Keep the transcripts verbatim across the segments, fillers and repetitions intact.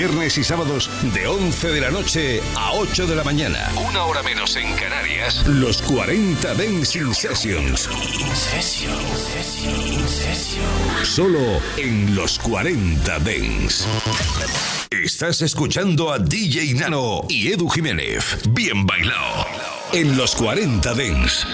Viernes y sábados de once de la noche a ocho de la mañana. Una hora menos en Canarias. Los cuarenta Dance Sessions. Solo en Los cuarenta Dance. Estás escuchando a D J Nano y Edu Jiménez. Bien bailao. En Los cuarenta Dance.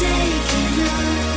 Take it all.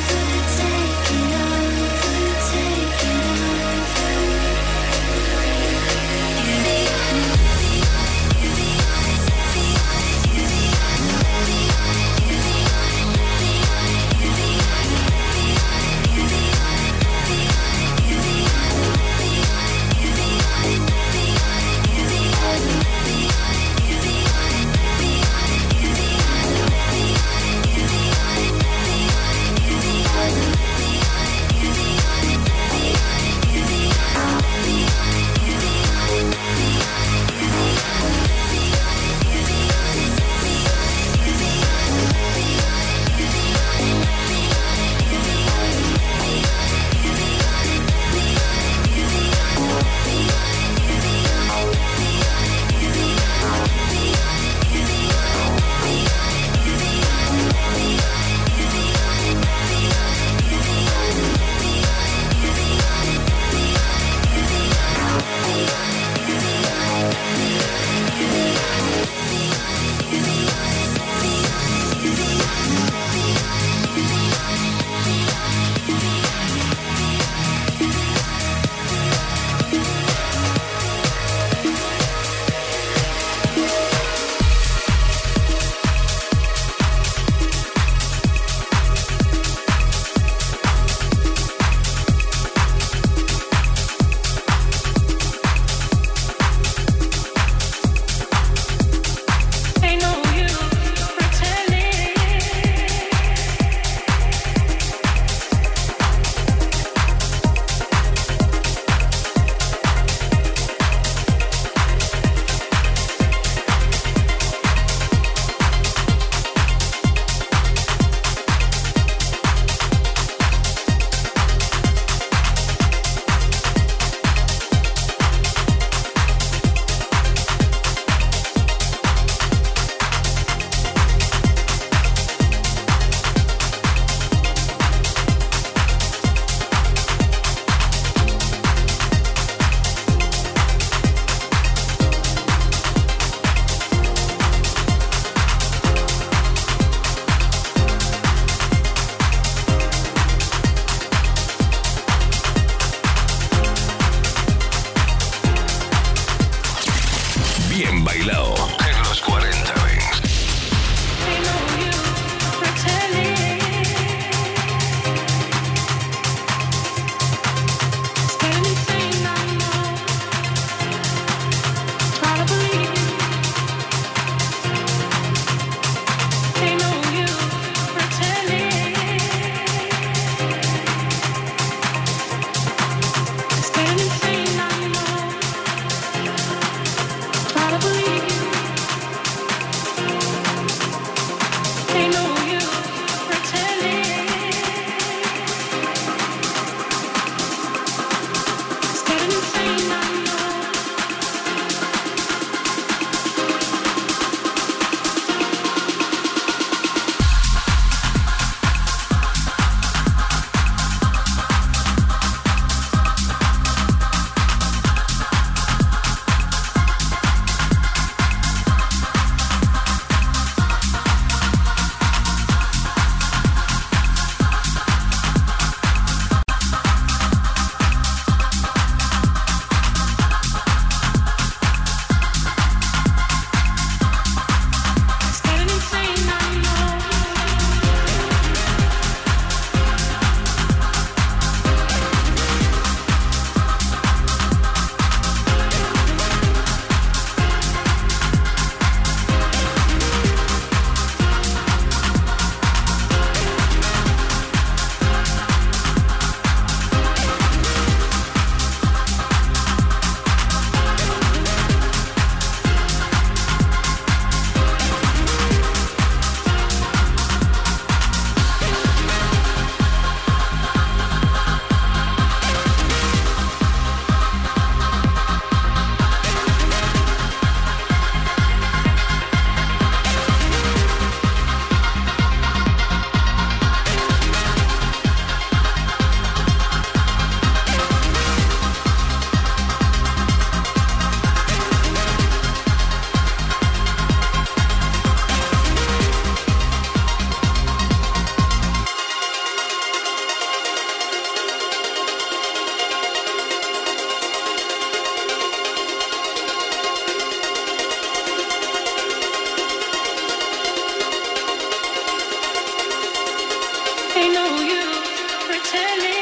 We'll be right back.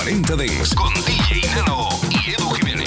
cuarenta Dens con D J Nano y Edu Jiménez.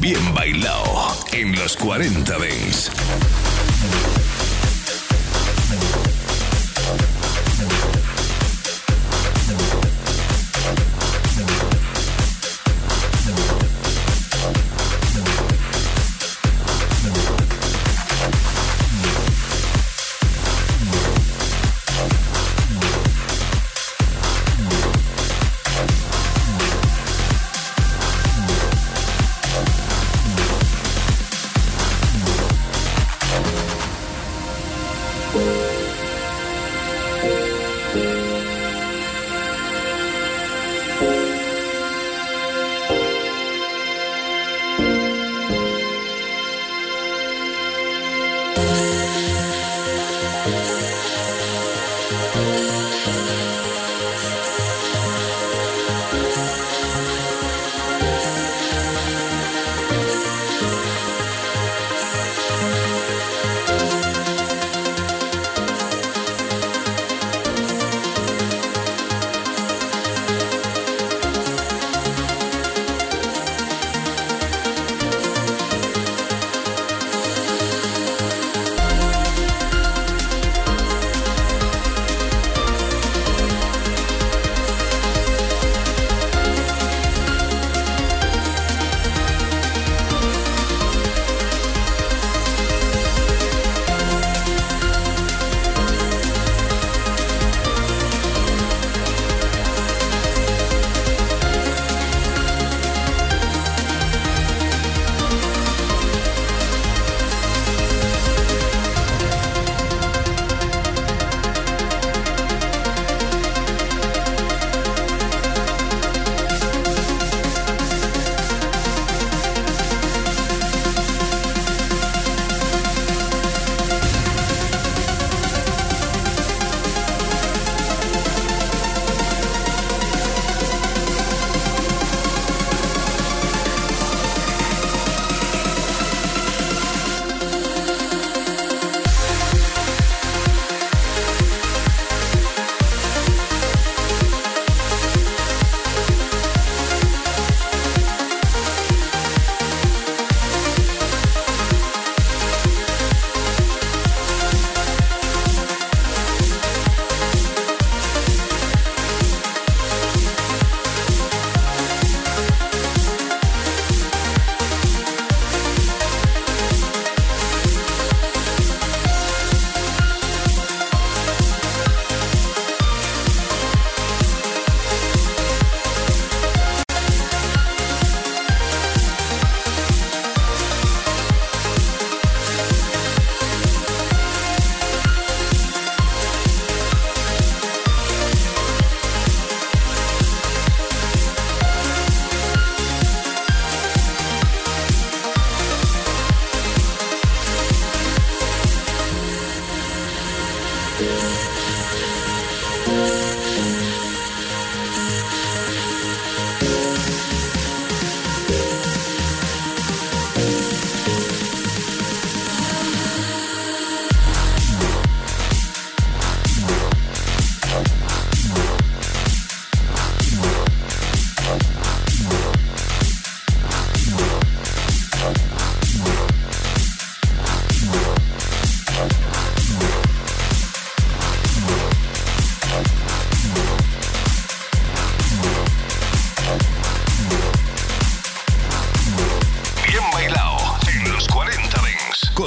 Bien Bailao en los cuarenta Dens.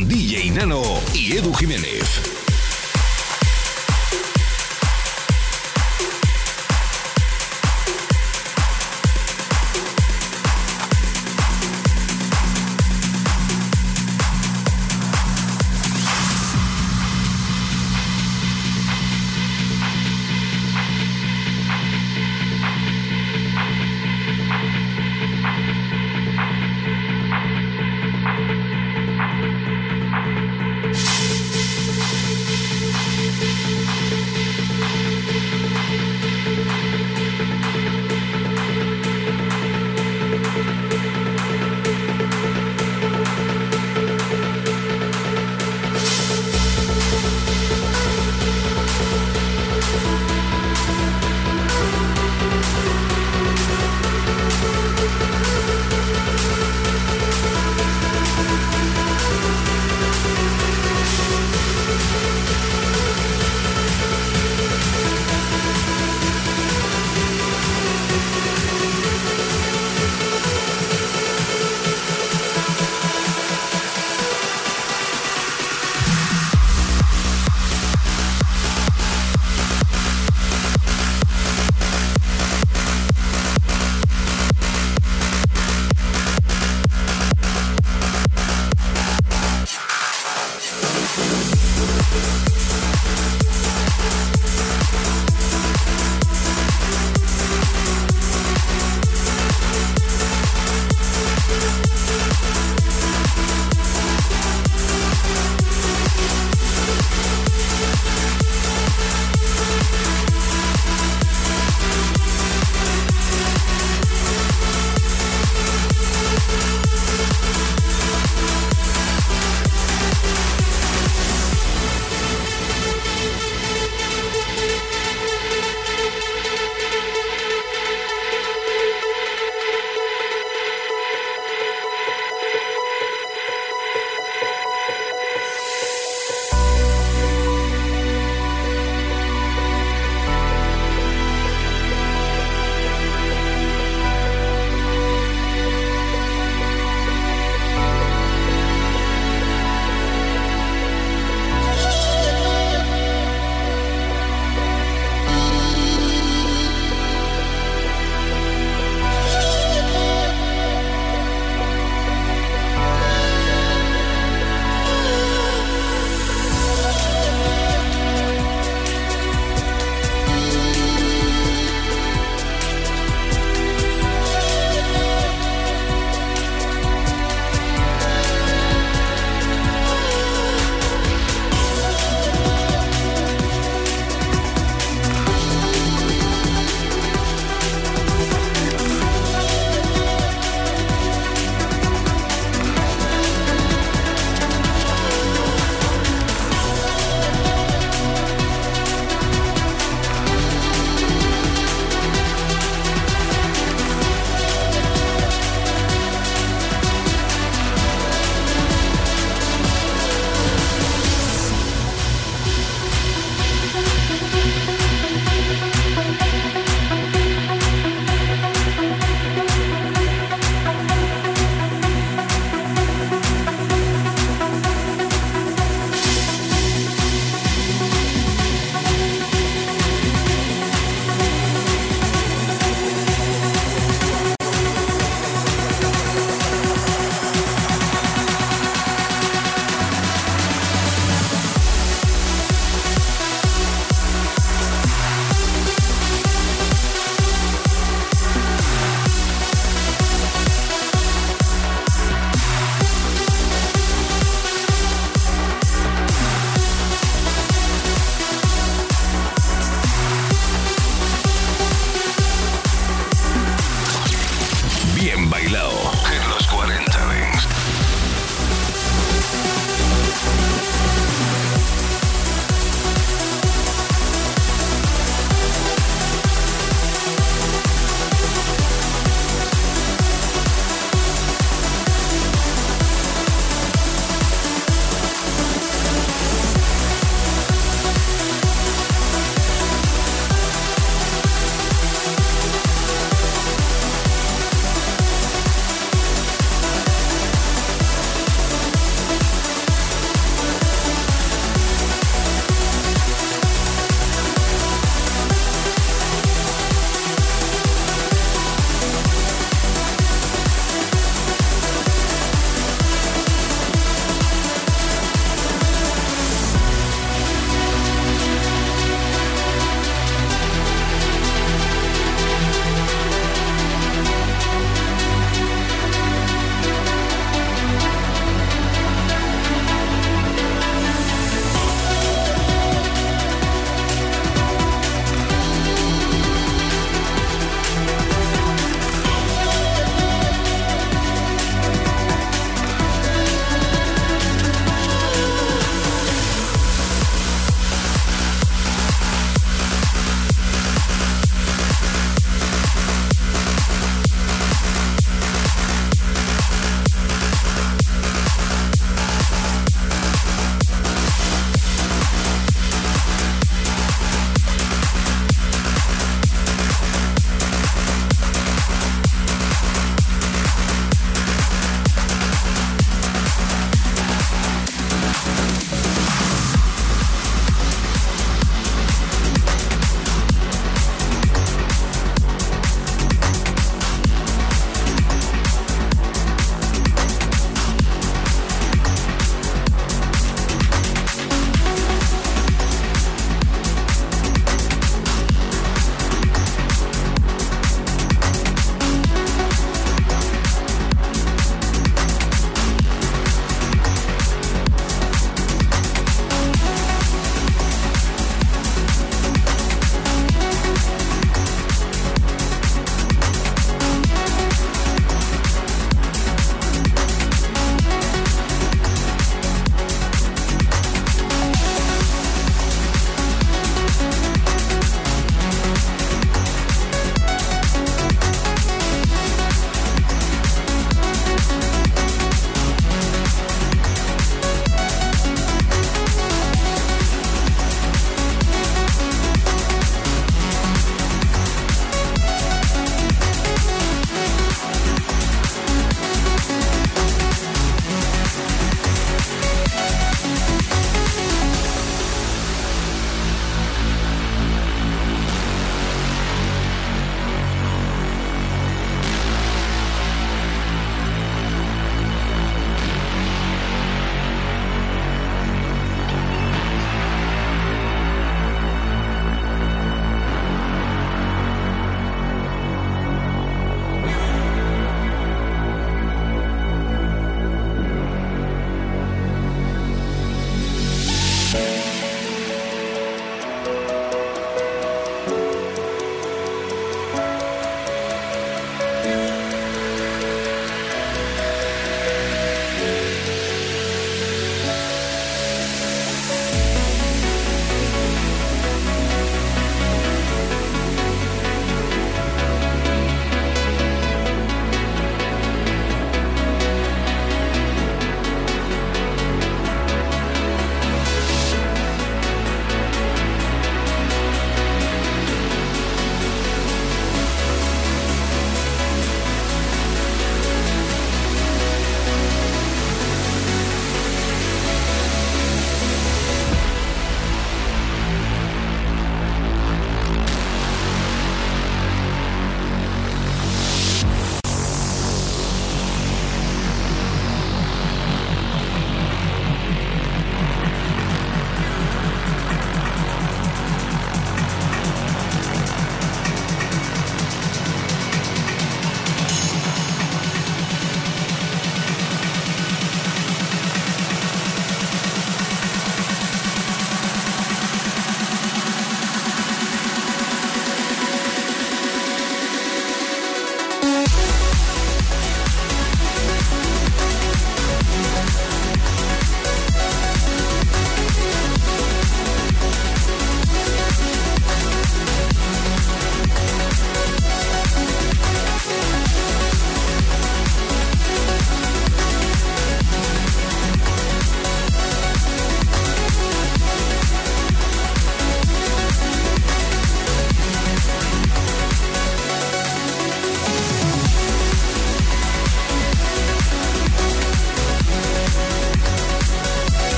con D J Nano y Edu Jiménez.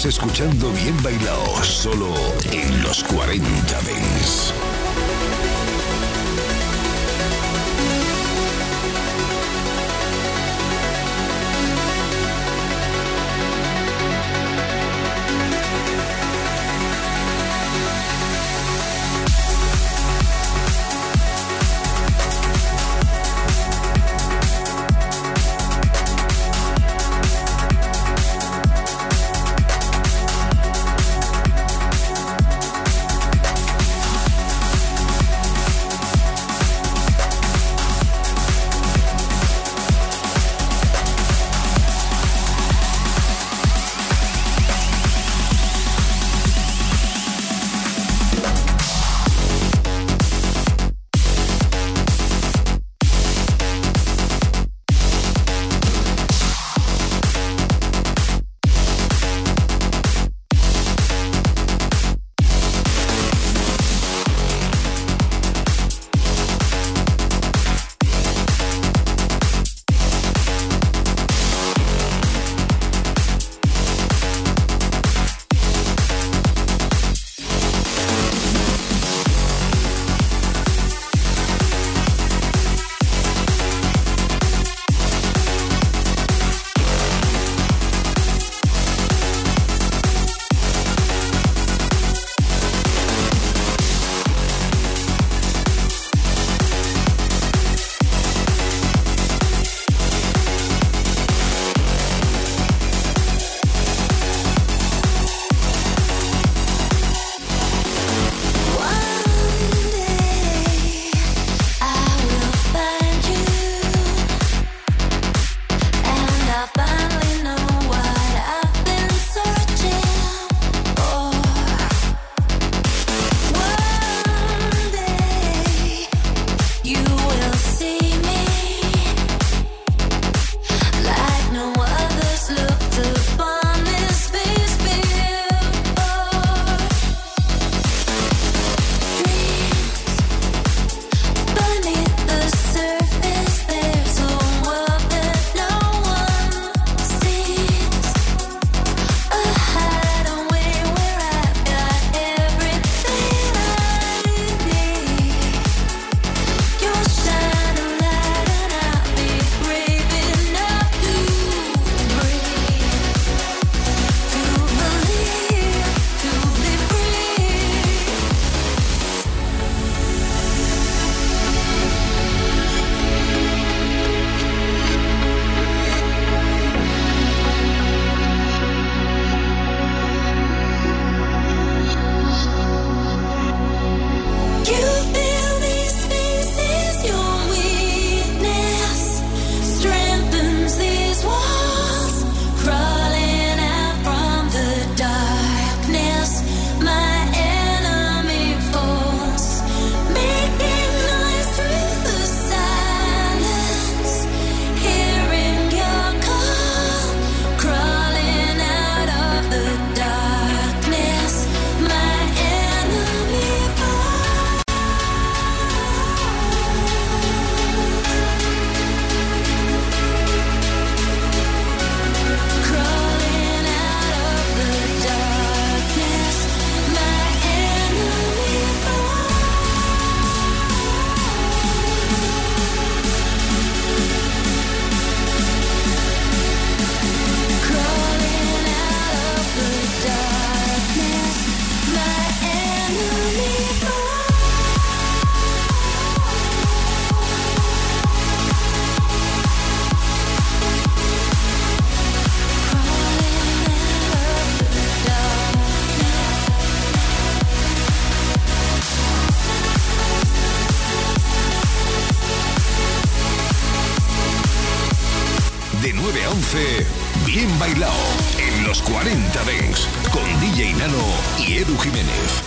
Estás escuchando Bien Bailao, solo en los cuarenta Dens. Bien Bailao en los cuarenta Dens con D J Nano y Edu Jiménez.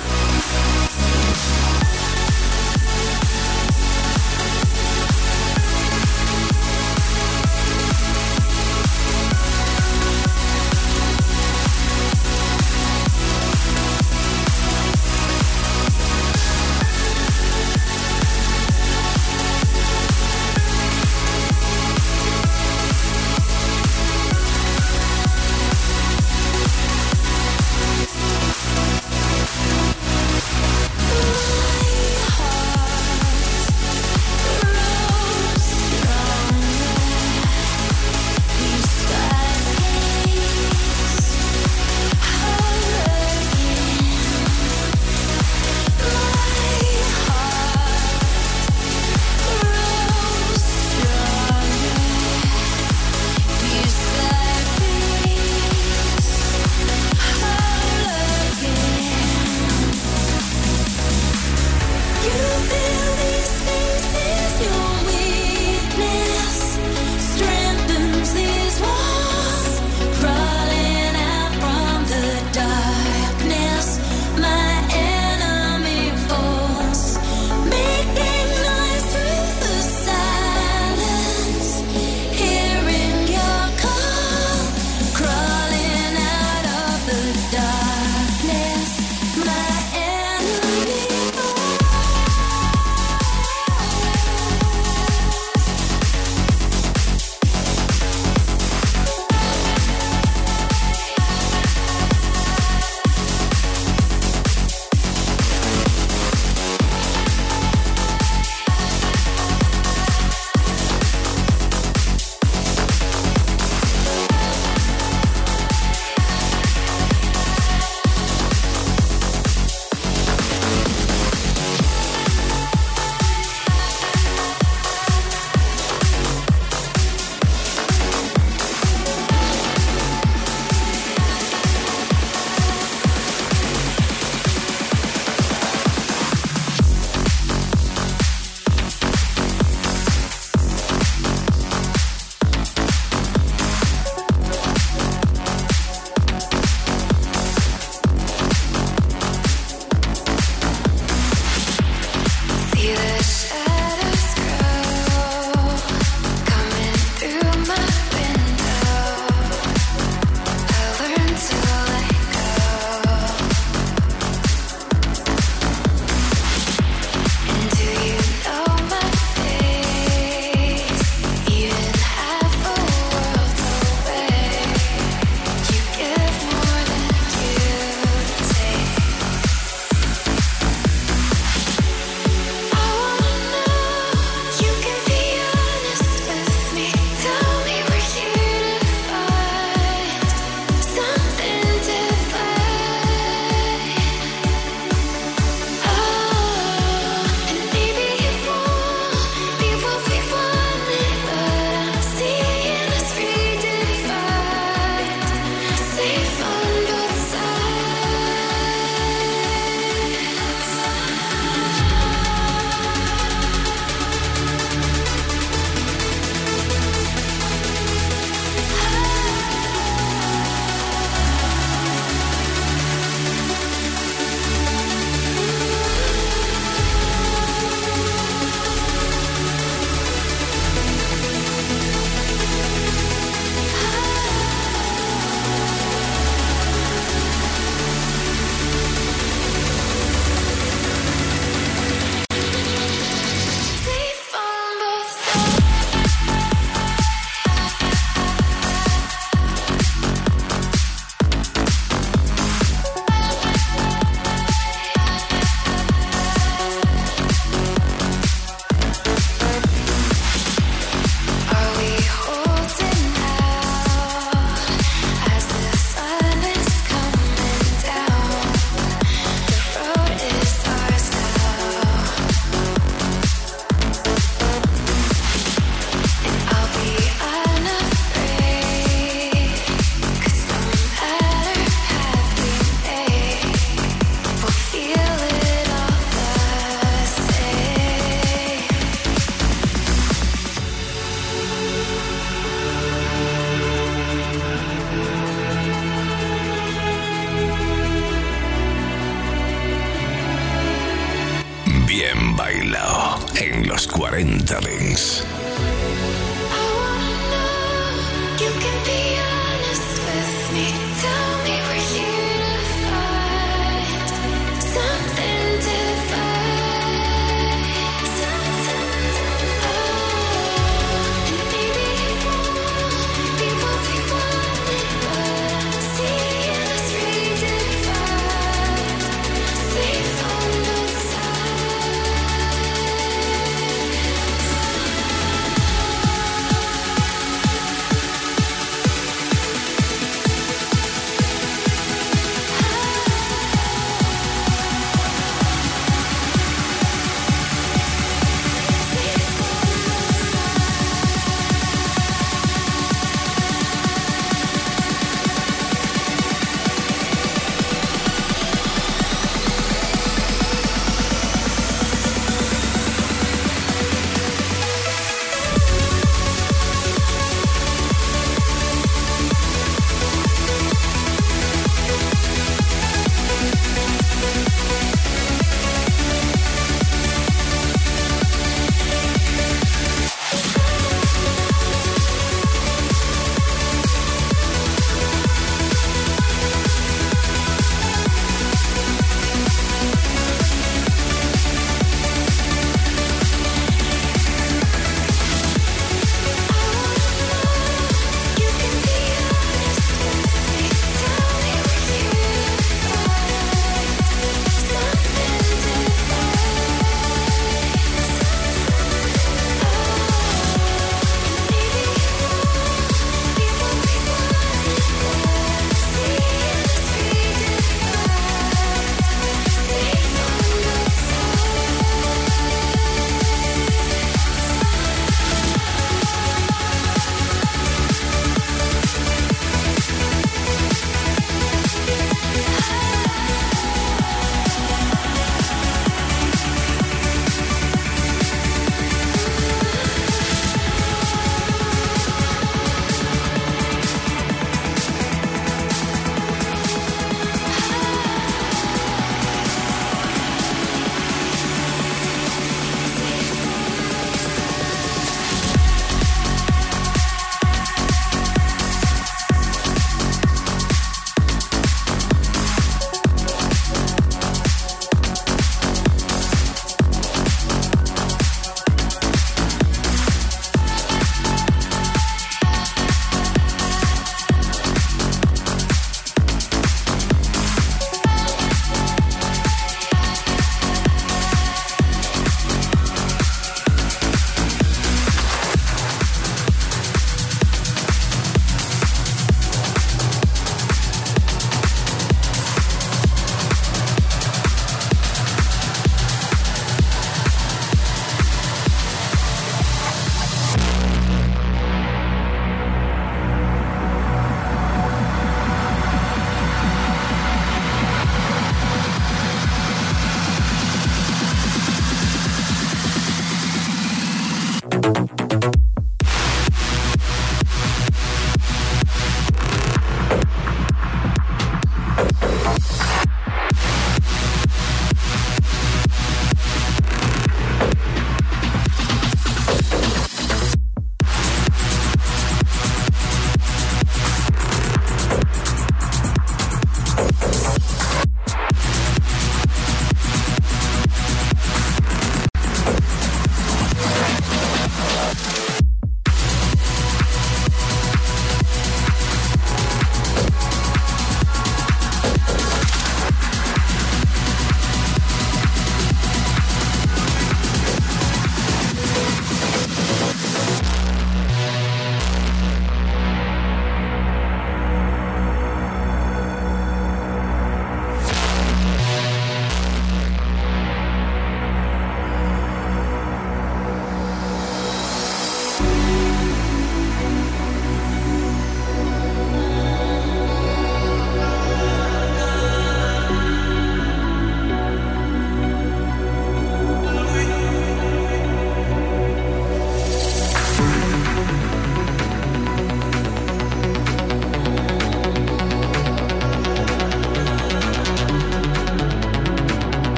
Bien Bailao en los cuarenta Dens.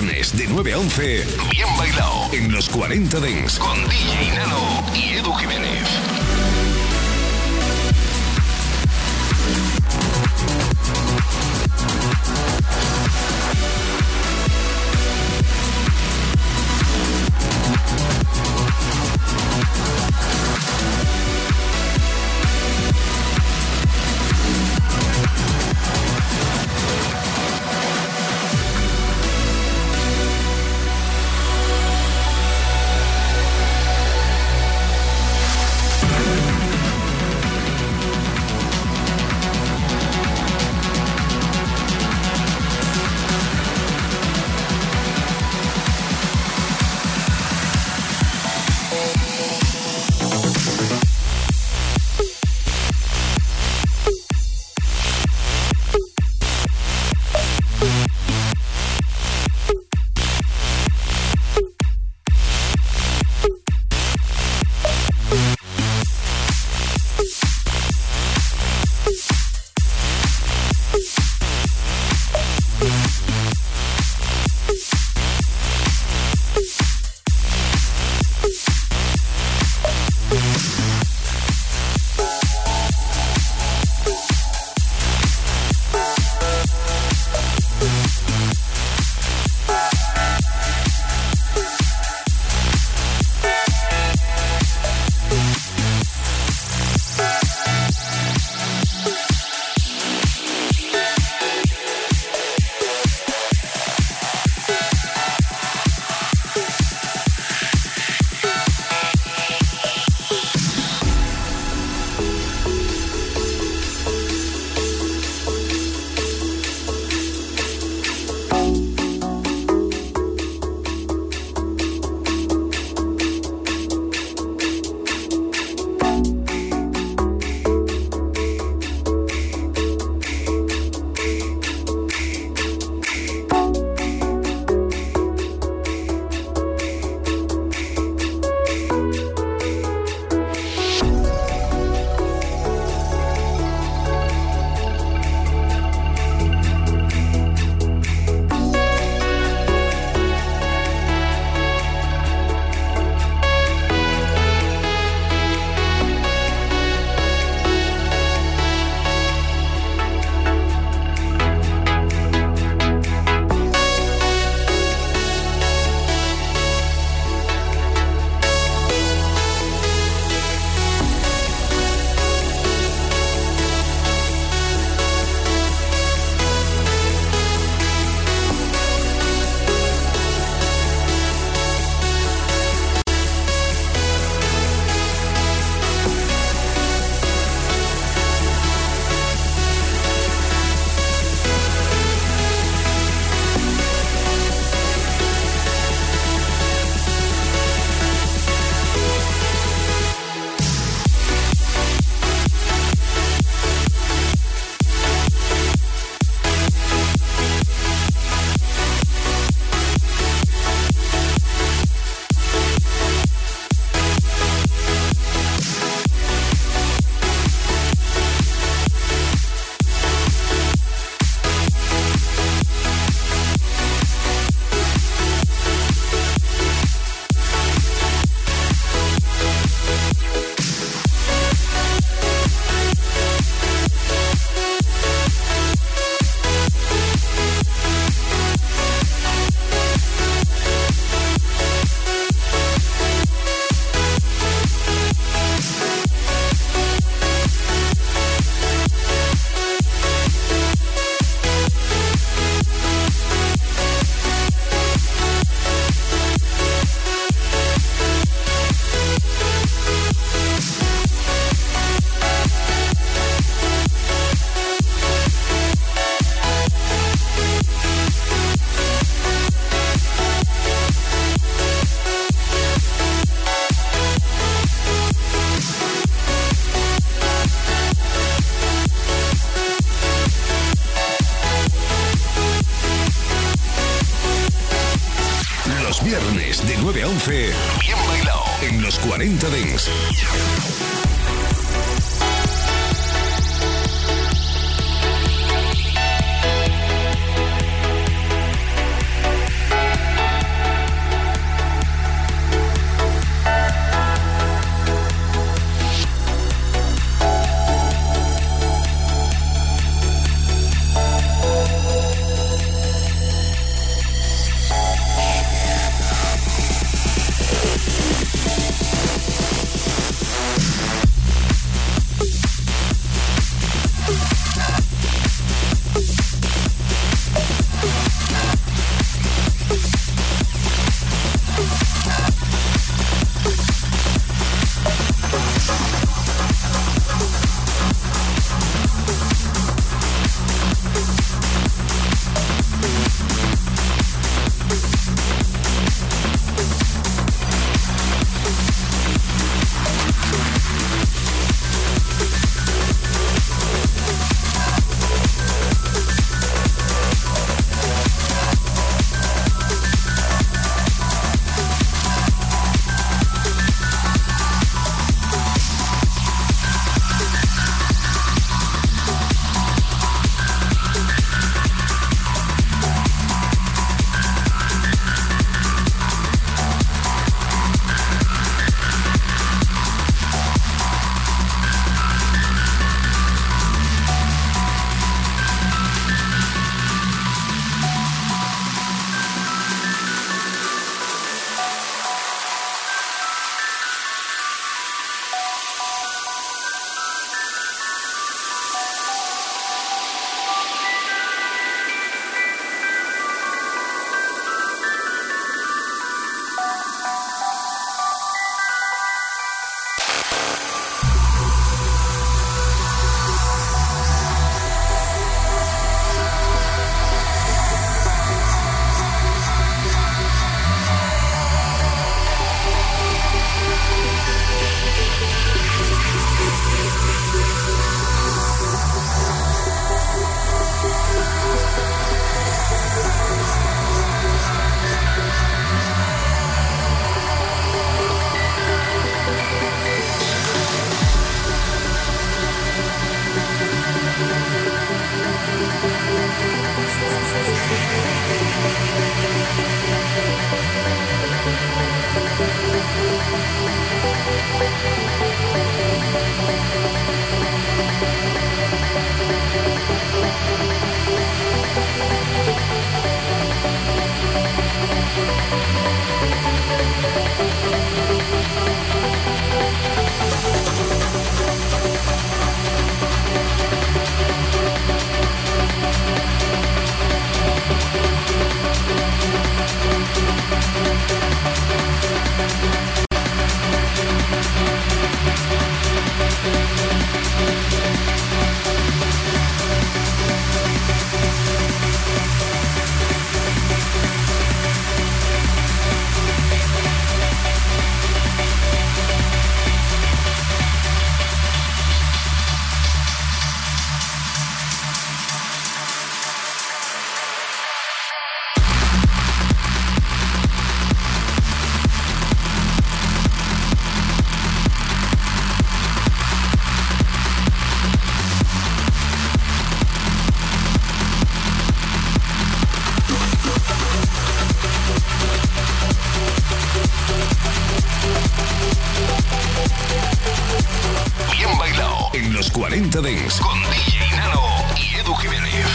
viernes de nueve a once, Bien Bailao en Los cuarenta Dance con D J Nano y Edu Jiménez. cuarenta Dens con D J Nano y Edu Jiménez.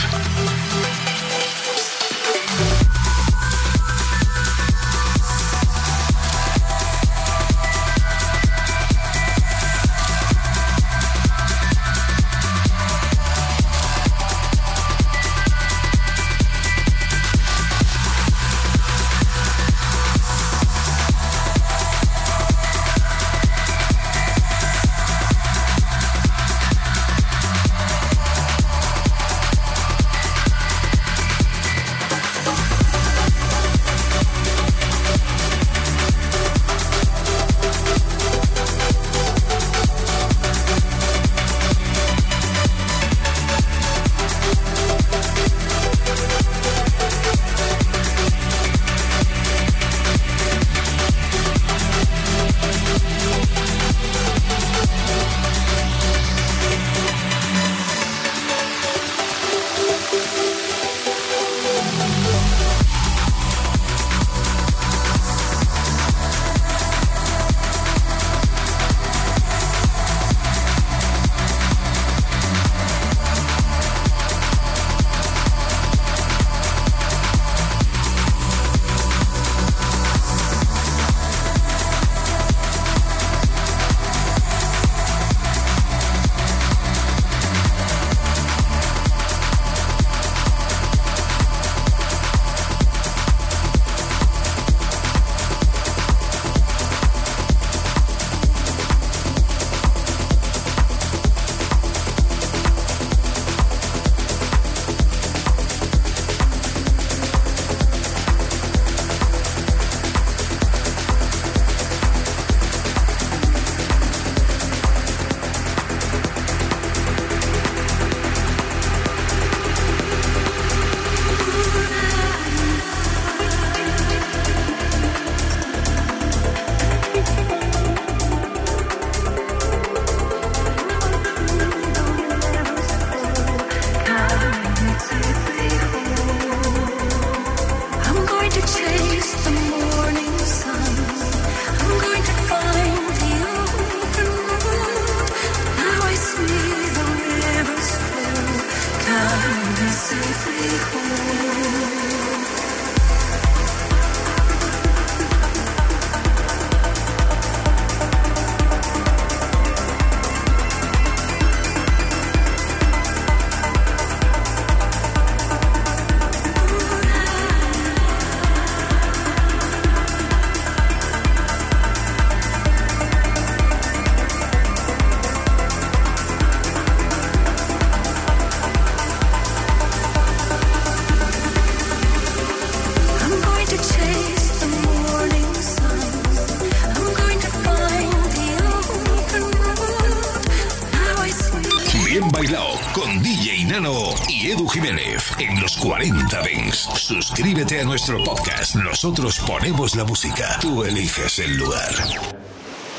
Suscríbete a nuestro podcast. Nosotros ponemos la música. Tú eliges el lugar.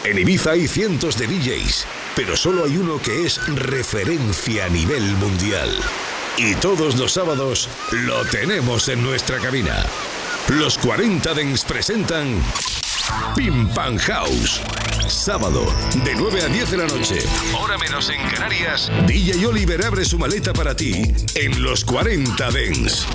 En Ibiza hay cientos de D Js, pero solo hay uno que es referencia a nivel mundial. Y todos los sábados lo tenemos en nuestra cabina. Los cuarenta Dens presentan Pimpam House. Sábado, de nueve a diez de la noche, hora menos en Canarias. D J Oliver abre su maleta para ti en Los cuarenta Dens.